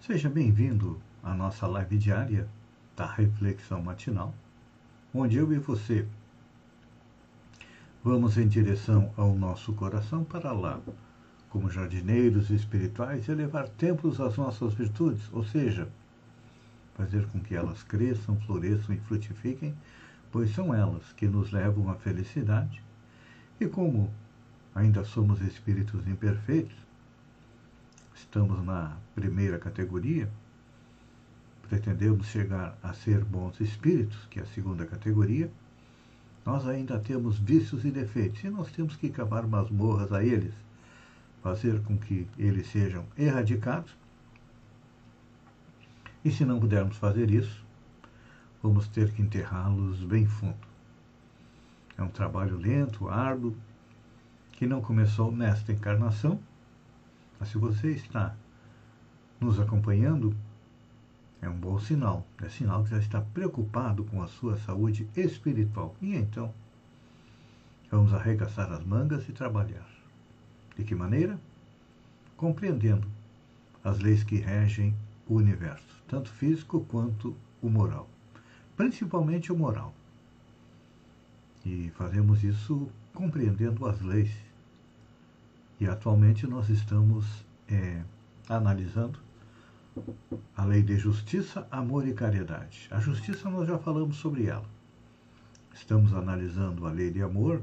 Seja bem-vindo à nossa live diária da Reflexão Matinal, onde eu e você vamos em direção ao nosso coração para lá, como jardineiros espirituais, elevar templos às nossas virtudes, ou seja, fazer com que elas cresçam, floresçam e frutifiquem, pois são elas que nos levam à felicidade. E como ainda somos espíritos imperfeitos, estamos na primeira categoria, pretendemos chegar a ser bons espíritos, que é a segunda categoria, nós ainda temos vícios e defeitos, e nós temos que cavar masmorras a eles, fazer com que eles sejam erradicados, e se não pudermos fazer isso, vamos ter que enterrá-los bem fundo. É um trabalho lento, árduo, que não começou nesta encarnação, mas se você está nos acompanhando, é um bom sinal. É sinal que já está preocupado com a sua saúde espiritual. E então, vamos arregaçar as mangas e trabalhar. De que maneira? Compreendendo as leis que regem o universo, tanto físico quanto o moral. Principalmente o moral. E fazemos isso compreendendo as leis. E atualmente nós estamos analisando a lei de justiça, amor e caridade. A justiça nós já falamos sobre ela. Estamos analisando a lei de amor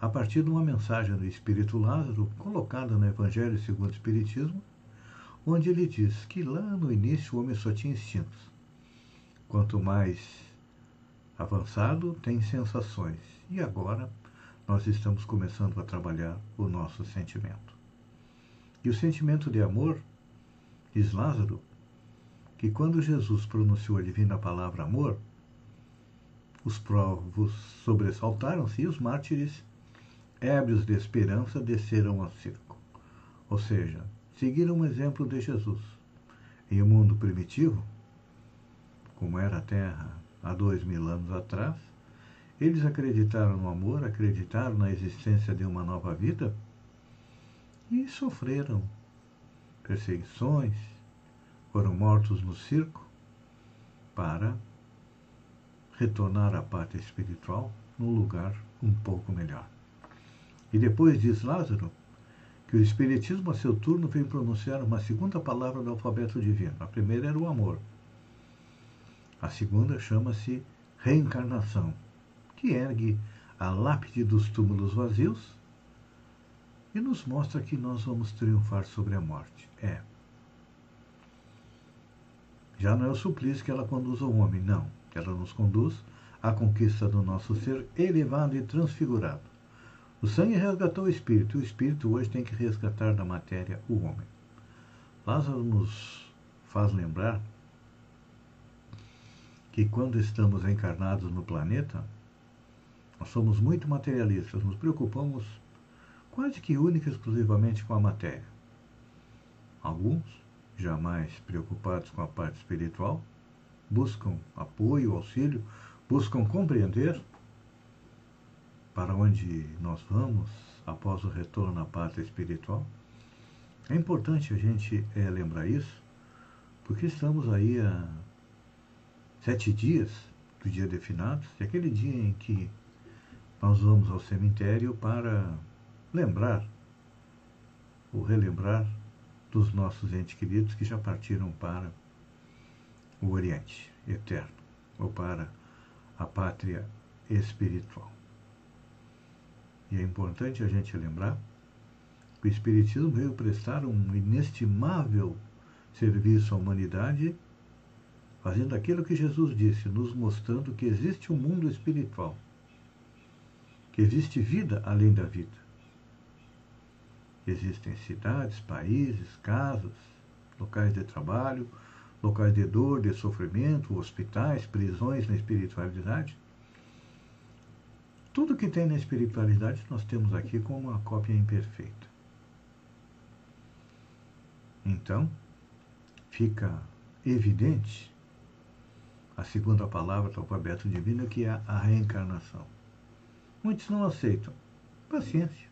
a partir de uma mensagem do Espírito Lázaro, colocada no Evangelho segundo o Espiritismo, onde ele diz que lá no início o homem só tinha instintos. Quanto mais avançado, tem sensações. E agora nós estamos começando a trabalhar o nosso sentimento. E o sentimento de amor, diz Lázaro, que quando Jesus pronunciou a divina palavra amor, os povos sobressaltaram-se e os mártires, ébrios de esperança, desceram ao circo. Ou seja, seguiram o exemplo de Jesus. Em um mundo primitivo, como era a Terra há 2000 anos atrás, eles acreditaram no amor, acreditaram na existência de uma nova vida e sofreram perseguições, foram mortos no circo para retornar à pátria espiritual num lugar um pouco melhor. E depois diz Lázaro que o Espiritismo, a seu turno, vem pronunciar uma segunda palavra do alfabeto divino. A primeira era o amor. A segunda chama-se reencarnação, que ergue a lápide dos túmulos vazios e nos mostra que nós vamos triunfar sobre a morte. Já não é o suplício que ela conduz ao homem, não. Ela nos conduz à conquista do nosso ser elevado e transfigurado. O sangue resgatou o espírito, e o espírito hoje tem que resgatar da matéria o homem. Lázaro nos faz lembrar que quando estamos encarnados no planeta, nós somos muito materialistas, nos preocupamos quase que única e exclusivamente com a matéria. Alguns, jamais preocupados com a parte espiritual, buscam apoio, auxílio, buscam compreender para onde nós vamos após o retorno à pátria espiritual. É importante a gente lembrar isso, porque estamos aí há 7 dias do dia de finados, e aquele dia em que nós vamos ao cemitério para lembrar ou relembrar dos nossos entes queridos que já partiram para o Oriente Eterno ou para a pátria espiritual. E é importante a gente lembrar que o Espiritismo veio prestar um inestimável serviço à humanidade, fazendo aquilo que Jesus disse, nos mostrando que existe um mundo espiritual, que existe vida além da vida. Existem cidades, países, casas, locais de trabalho, locais de dor, de sofrimento, hospitais, prisões na espiritualidade. Tudo que tem na espiritualidade nós temos aqui como uma cópia imperfeita. Então, fica evidente a segunda palavra do alfabeto divino, que é a reencarnação. Muitos não aceitam. Paciência.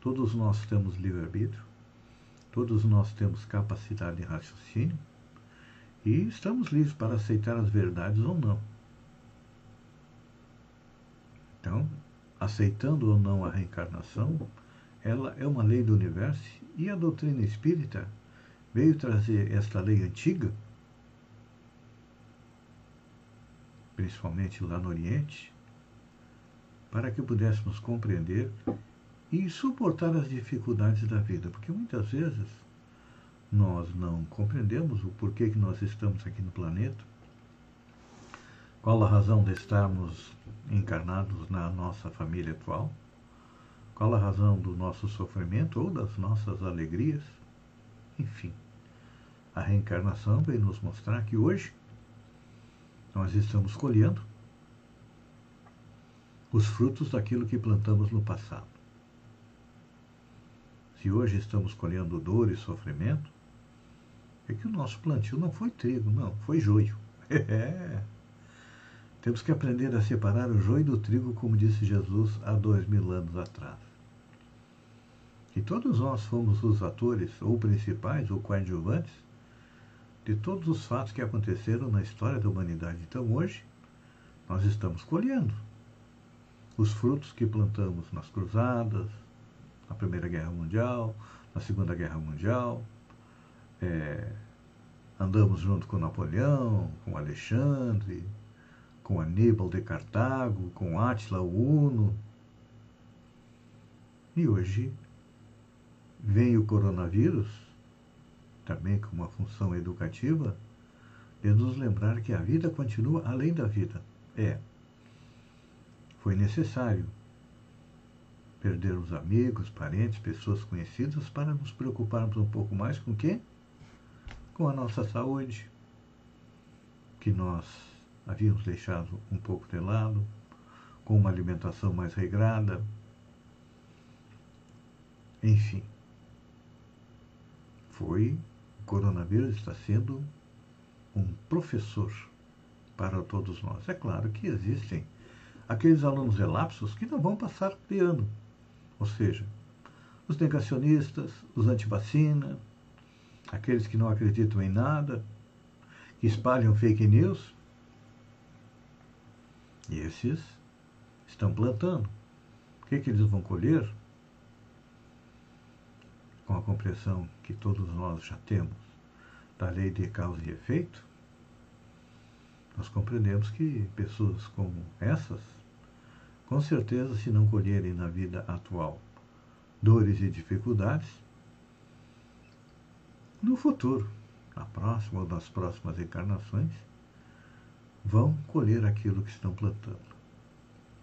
Todos nós temos livre-arbítrio, todos nós temos capacidade de raciocínio e estamos livres para aceitar as verdades ou não. Então, aceitando ou não a reencarnação, ela é uma lei do universo e a doutrina espírita veio trazer esta lei antiga, principalmente lá no Oriente, para que pudéssemos compreender e suportar as dificuldades da vida, porque muitas vezes nós não compreendemos o porquê que nós estamos aqui no planeta, qual a razão de estarmos encarnados na nossa família atual, qual a razão do nosso sofrimento ou das nossas alegrias, enfim. A reencarnação vem nos mostrar que hoje nós estamos colhendo os frutos daquilo que plantamos no passado. Se hoje estamos colhendo dor e sofrimento, é que o nosso plantio não foi trigo, não, foi joio. Temos que aprender a separar o joio do trigo, como disse Jesus há 2000 anos atrás. E todos nós fomos os atores, ou principais, ou coadjuvantes, de todos os fatos que aconteceram na história da humanidade. Então hoje, nós estamos colhendo os frutos que plantamos nas cruzadas, na Primeira Guerra Mundial, na Segunda Guerra Mundial, andamos junto com Napoleão, com Alexandre, com Aníbal de Cartago, com Átila o Huno. E hoje vem o coronavírus, também com uma função educativa, de nos lembrar que a vida continua além da vida. Foi necessário perdermos amigos, parentes, pessoas conhecidas para nos preocuparmos um pouco mais com o quê? Com a nossa saúde, que nós havíamos deixado um pouco de lado, com uma alimentação mais regrada, enfim. O coronavírus está sendo um professor para todos nós. É claro que existem aqueles alunos relapsos que não vão passar de ano. Ou seja, os negacionistas, os antivacina, aqueles que não acreditam em nada, que espalham fake news. E esses estão plantando. O que eles vão colher? Com a compreensão que todos nós já temos da lei de causa e efeito, nós compreendemos que pessoas como essas, com certeza, se não colherem na vida atual dores e dificuldades, no futuro, na próxima ou nas próximas encarnações, vão colher aquilo que estão plantando.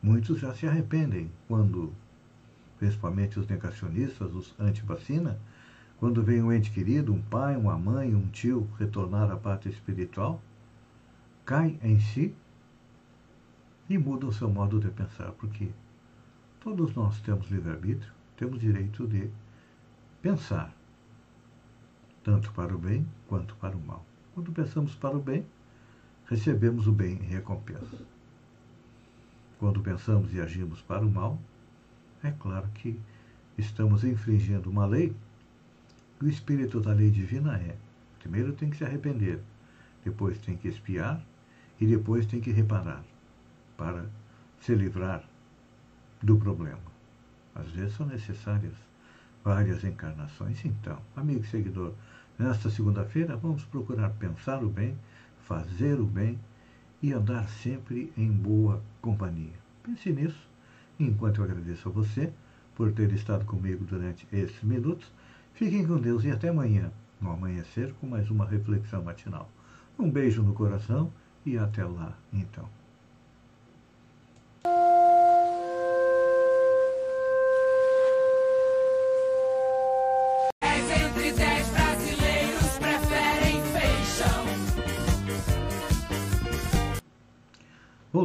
Muitos já se arrependem quando, principalmente os negacionistas, os anti-vacina, quando vem um ente querido, um pai, uma mãe, um tio, retornar à pátria espiritual, caem em si e mudam seu modo de pensar, porque todos nós temos livre-arbítrio, temos direito de pensar, tanto para o bem quanto para o mal. Quando pensamos para o bem, recebemos o bem em recompensa. Quando pensamos e agimos para o mal, é claro que estamos infringindo uma lei. O espírito da lei divina é: primeiro tem que se arrepender, depois tem que expiar e depois tem que reparar para se livrar do problema. Às vezes são necessárias várias encarnações. Então, amigo e seguidor, nesta segunda-feira vamos procurar pensar o bem, fazer o bem e andar sempre em boa companhia. Pense nisso, enquanto eu agradeço a você por ter estado comigo durante esses minutos. Fiquem com Deus e até amanhã, no amanhecer, com mais uma reflexão matinal. Um beijo no coração e até lá, então.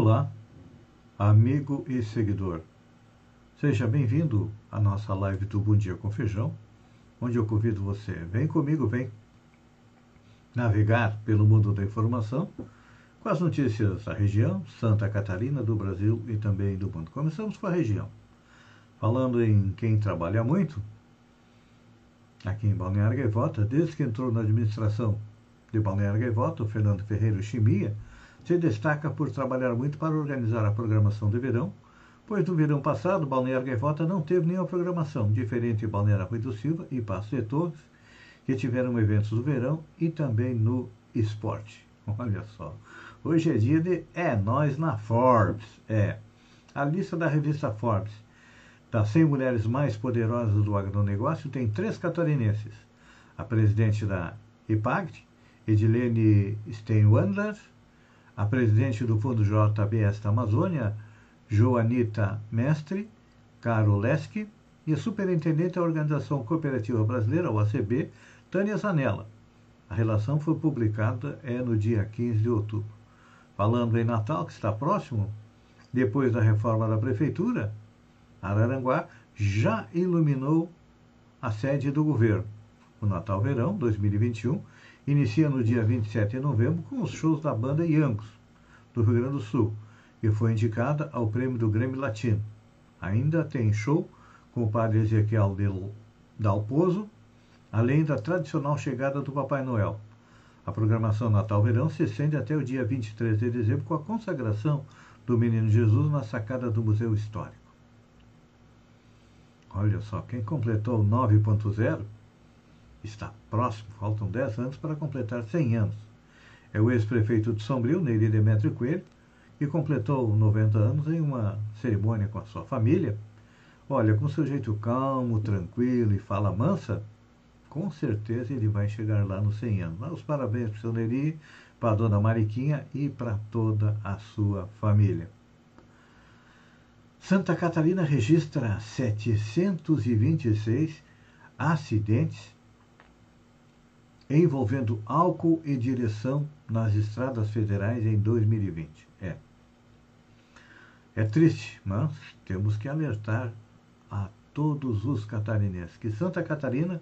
Olá, amigo e seguidor. Seja bem-vindo à nossa live do Bom Dia com Feijão, onde eu convido você, vem comigo, vem navegar pelo mundo da informação com as notícias da região, Santa Catarina, do Brasil e também do mundo. Começamos com a região. Falando em quem trabalha muito, aqui em Balneário Gaivota, desde que entrou na administração de Balneário Gaivota, o Fernando Ferreira Chimia se destaca por trabalhar muito para organizar a programação de verão, pois no verão passado, Balneário Gaivota não teve nenhuma programação, diferente de Balneário Rui do Silva e Passo de Torres, que tiveram eventos no verão e também no esporte. Olha só, hoje é dia de Nós na Forbes. A lista da revista Forbes, das 100 mulheres mais poderosas do agronegócio, tem 3 catarinenses. A presidente da Epagri, Edilene Steinwandler, a presidente do Fundo JBS Amazônia, Joanita Mestre Caroleski, e a superintendente da Organização Cooperativa Brasileira, OACB, Tânia Zanella. A relação foi publicada no dia 15 de outubro. Falando em Natal, que está próximo, depois da reforma da Prefeitura, Araranguá já iluminou a sede do governo. O Natal Verão 2021 inicia no dia 27 de novembro com os shows da banda Iangos, do Rio Grande do Sul, e foi indicada ao prêmio do Grêmio Latino. Ainda tem show com o Padre Ezequiel Dal Pozo, além da tradicional chegada do Papai Noel. A programação Natal Verão se estende até o dia 23 de dezembro com a consagração do Menino Jesus na sacada do Museu Histórico. Olha só, quem completou 9.0 está próximo, faltam 10 anos para completar 100 anos. É o ex-prefeito de Sombrio, Neri Demétrio Coelho, que completou 90 anos em uma cerimônia com a sua família. Olha, com seu jeito calmo, tranquilo e fala mansa, com certeza ele vai chegar lá nos 100 anos. Mas os parabéns para o seu Neri, para a dona Mariquinha e para toda a sua família. Santa Catarina registra 726 acidentes envolvendo álcool e direção nas estradas federais em 2020. É triste, mas temos que alertar a todos os catarinenses que Santa Catarina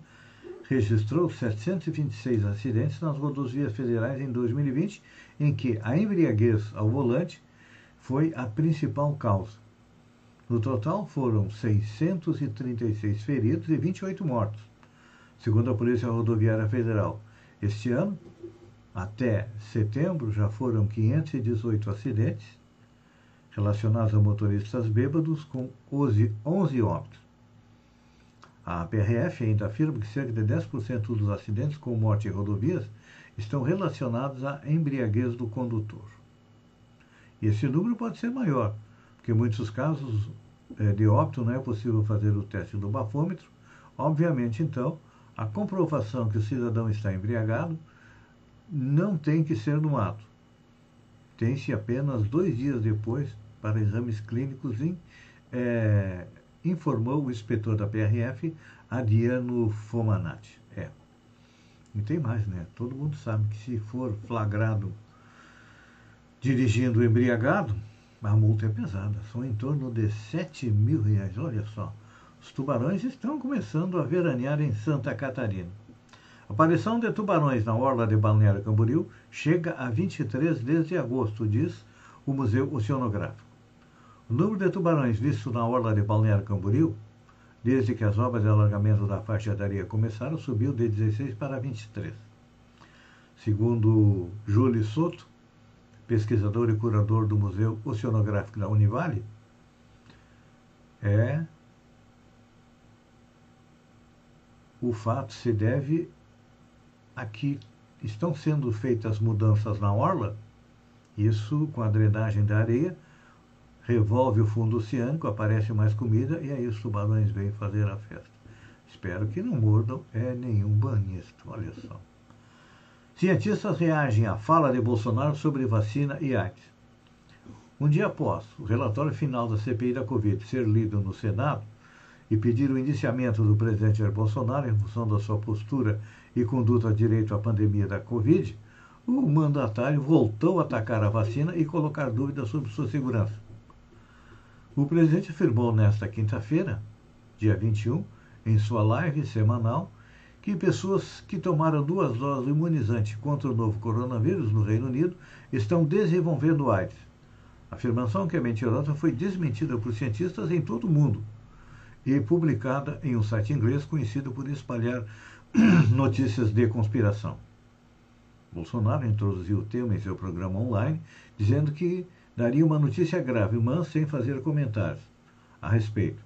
registrou 726 acidentes nas rodovias federais em 2020, em que a embriaguez ao volante foi a principal causa. No total, foram 636 feridos e 28 mortos. Segundo a Polícia Rodoviária Federal, este ano, até setembro, já foram 518 acidentes relacionados a motoristas bêbados, com 11 óbitos. A PRF ainda afirma que cerca de 10% dos acidentes com morte em rodovias estão relacionados à embriaguez do condutor. E esse número pode ser maior, porque em muitos casos de óbito não é possível fazer o teste do bafômetro. Obviamente, então, a comprovação que o cidadão está embriagado não tem que ser no ato. Tem-se apenas 2 dias depois para exames clínicos, informou o inspetor da PRF, Adriano Fomanati. E tem mais, né? Todo mundo sabe que se for flagrado dirigindo embriagado, a multa é pesada. São em torno de R$7 mil. Olha só. Os tubarões estão começando a veranear em Santa Catarina. A aparição de tubarões na orla de Balneário Camboriú chega a 23 desde agosto, diz o Museu Oceanográfico. O número de tubarões visto na orla de Balneário Camboriú, desde que as obras de alargamento da faixa de areia começaram, subiu de 16 para 23. Segundo Júlio Soto, pesquisador e curador do Museu Oceanográfico da Univali, o fato se deve a que estão sendo feitas mudanças na orla, isso com a drenagem da areia, revolve o fundo oceânico, aparece mais comida e aí os tubarões vêm fazer a festa. Espero que não mordam nenhum banhista, olha só. Cientistas reagem à fala de Bolsonaro sobre vacina e AIDS. Um dia após o relatório final da CPI da Covid ser lido no Senado, e pedir o indiciamento do presidente Jair Bolsonaro em função da sua postura e conduta direito à pandemia da Covid, o mandatário voltou a atacar a vacina e colocar dúvidas sobre sua segurança. O presidente afirmou nesta quinta-feira, dia 21, em sua live semanal, que pessoas que tomaram 2 doses do imunizante contra o novo coronavírus no Reino Unido estão desenvolvendo AIDS. A afirmação que é mentirosa foi desmentida por cientistas em todo o mundo e publicada em um site inglês conhecido por espalhar notícias de conspiração. Bolsonaro introduziu o tema em seu programa online, dizendo que daria uma notícia grave, mas sem fazer comentários a respeito.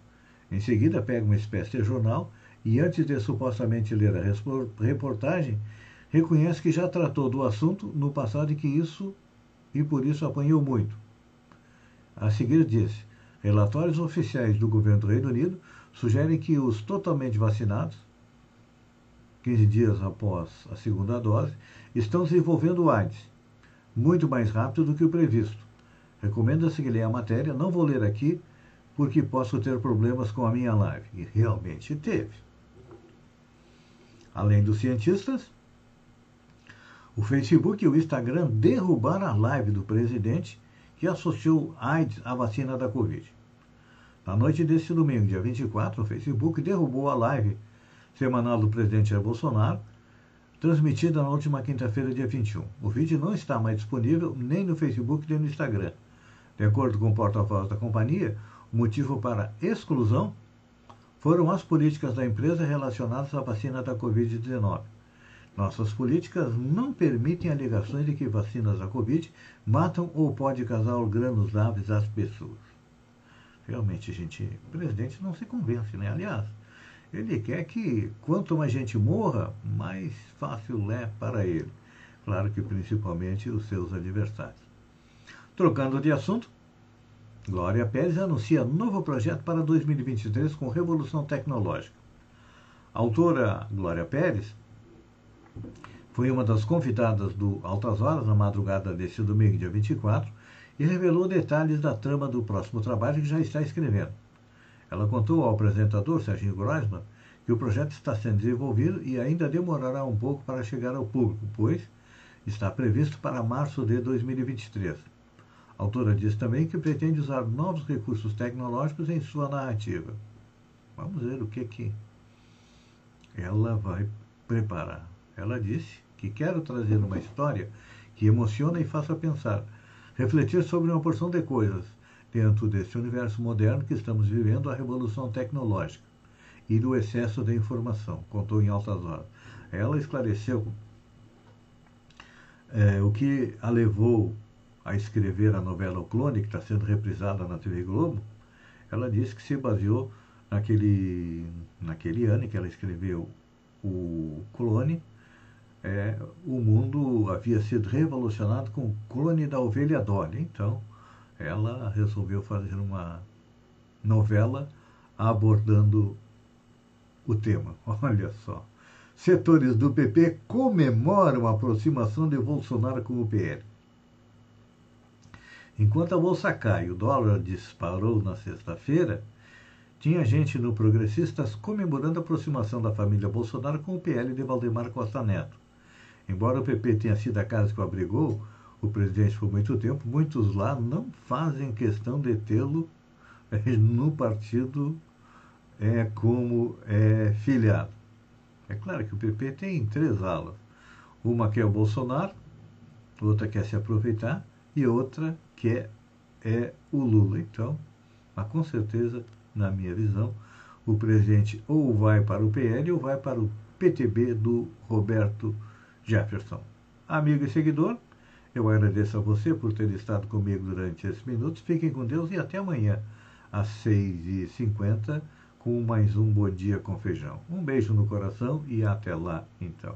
Em seguida, pega uma espécie de jornal e, antes de supostamente ler a reportagem, reconhece que já tratou do assunto no passado e que isso, e por isso, apanhou muito. A seguir disse: relatórios oficiais do governo do Reino Unido sugerem que os totalmente vacinados, 15 dias após a segunda dose, estão desenvolvendo AIDS, muito mais rápido do que o previsto. Recomenda-se que leia a matéria, não vou ler aqui, porque posso ter problemas com a minha live. E realmente teve. Além dos cientistas, o Facebook e o Instagram derrubaram a live do presidente que associou AIDS à vacina da Covid. Na noite deste domingo, dia 24, o Facebook derrubou a live semanal do presidente Jair Bolsonaro, transmitida na última quinta-feira, dia 21. O vídeo não está mais disponível nem no Facebook nem no Instagram. De acordo com o porta-voz da companhia, o motivo para exclusão foram as políticas da empresa relacionadas à vacina da Covid-19. Nossas políticas não permitem alegações de que vacinas da Covid matam ou podem causar granos graves às pessoas. Realmente, gente, o presidente não se convence, né? Aliás, ele quer que quanto mais gente morra, mais fácil é para ele. Claro que principalmente os seus adversários. Trocando de assunto, Glória Pérez anuncia novo projeto para 2023 com revolução tecnológica. A autora Glória Pérez foi uma das convidadas do Altas Horas na madrugada deste domingo, dia 24, e revelou detalhes da trama do próximo trabalho que já está escrevendo. Ela contou ao apresentador, Serginho Groisman, que o projeto está sendo desenvolvido e ainda demorará um pouco para chegar ao público, pois está previsto para março de 2023. A autora diz também que pretende usar novos recursos tecnológicos em sua narrativa. Vamos ver o que ela vai preparar. Ela disse que quero trazer uma história que emociona e faça pensar, refletir sobre uma porção de coisas dentro deste universo moderno que estamos vivendo, a revolução tecnológica e do excesso de informação, contou em Altas Horas. Ela esclareceu o que a levou a escrever a novela O Clone, que está sendo reprisada na TV Globo. Ela disse que se baseou naquele ano em que ela escreveu O Clone. O mundo havia sido revolucionado com o clone da ovelha Dolly. Então, ela resolveu fazer uma novela abordando o tema. Olha só. Setores do PP comemoram a aproximação de Bolsonaro com o PL. Enquanto a bolsa cai e o dólar disparou na sexta-feira, tinha gente no Progressistas comemorando a aproximação da família Bolsonaro com o PL de Valdemar Costa Neto. Embora o PP tenha sido a casa que o abrigou, o presidente por muito tempo, muitos lá não fazem questão de tê-lo no partido como filiado. É claro que o PP tem 3 alas. Uma que é o Bolsonaro, outra quer se aproveitar, e outra que é o Lula. Então, mas com certeza, na minha visão, o presidente ou vai para o PL ou vai para o PTB do Roberto Jefferson. Amigo e seguidor, eu agradeço a você por ter estado comigo durante esses minutos. Fiquem com Deus e até amanhã, às 6h50, com mais um Bom Dia com Feijão. Um beijo no coração e até lá, então.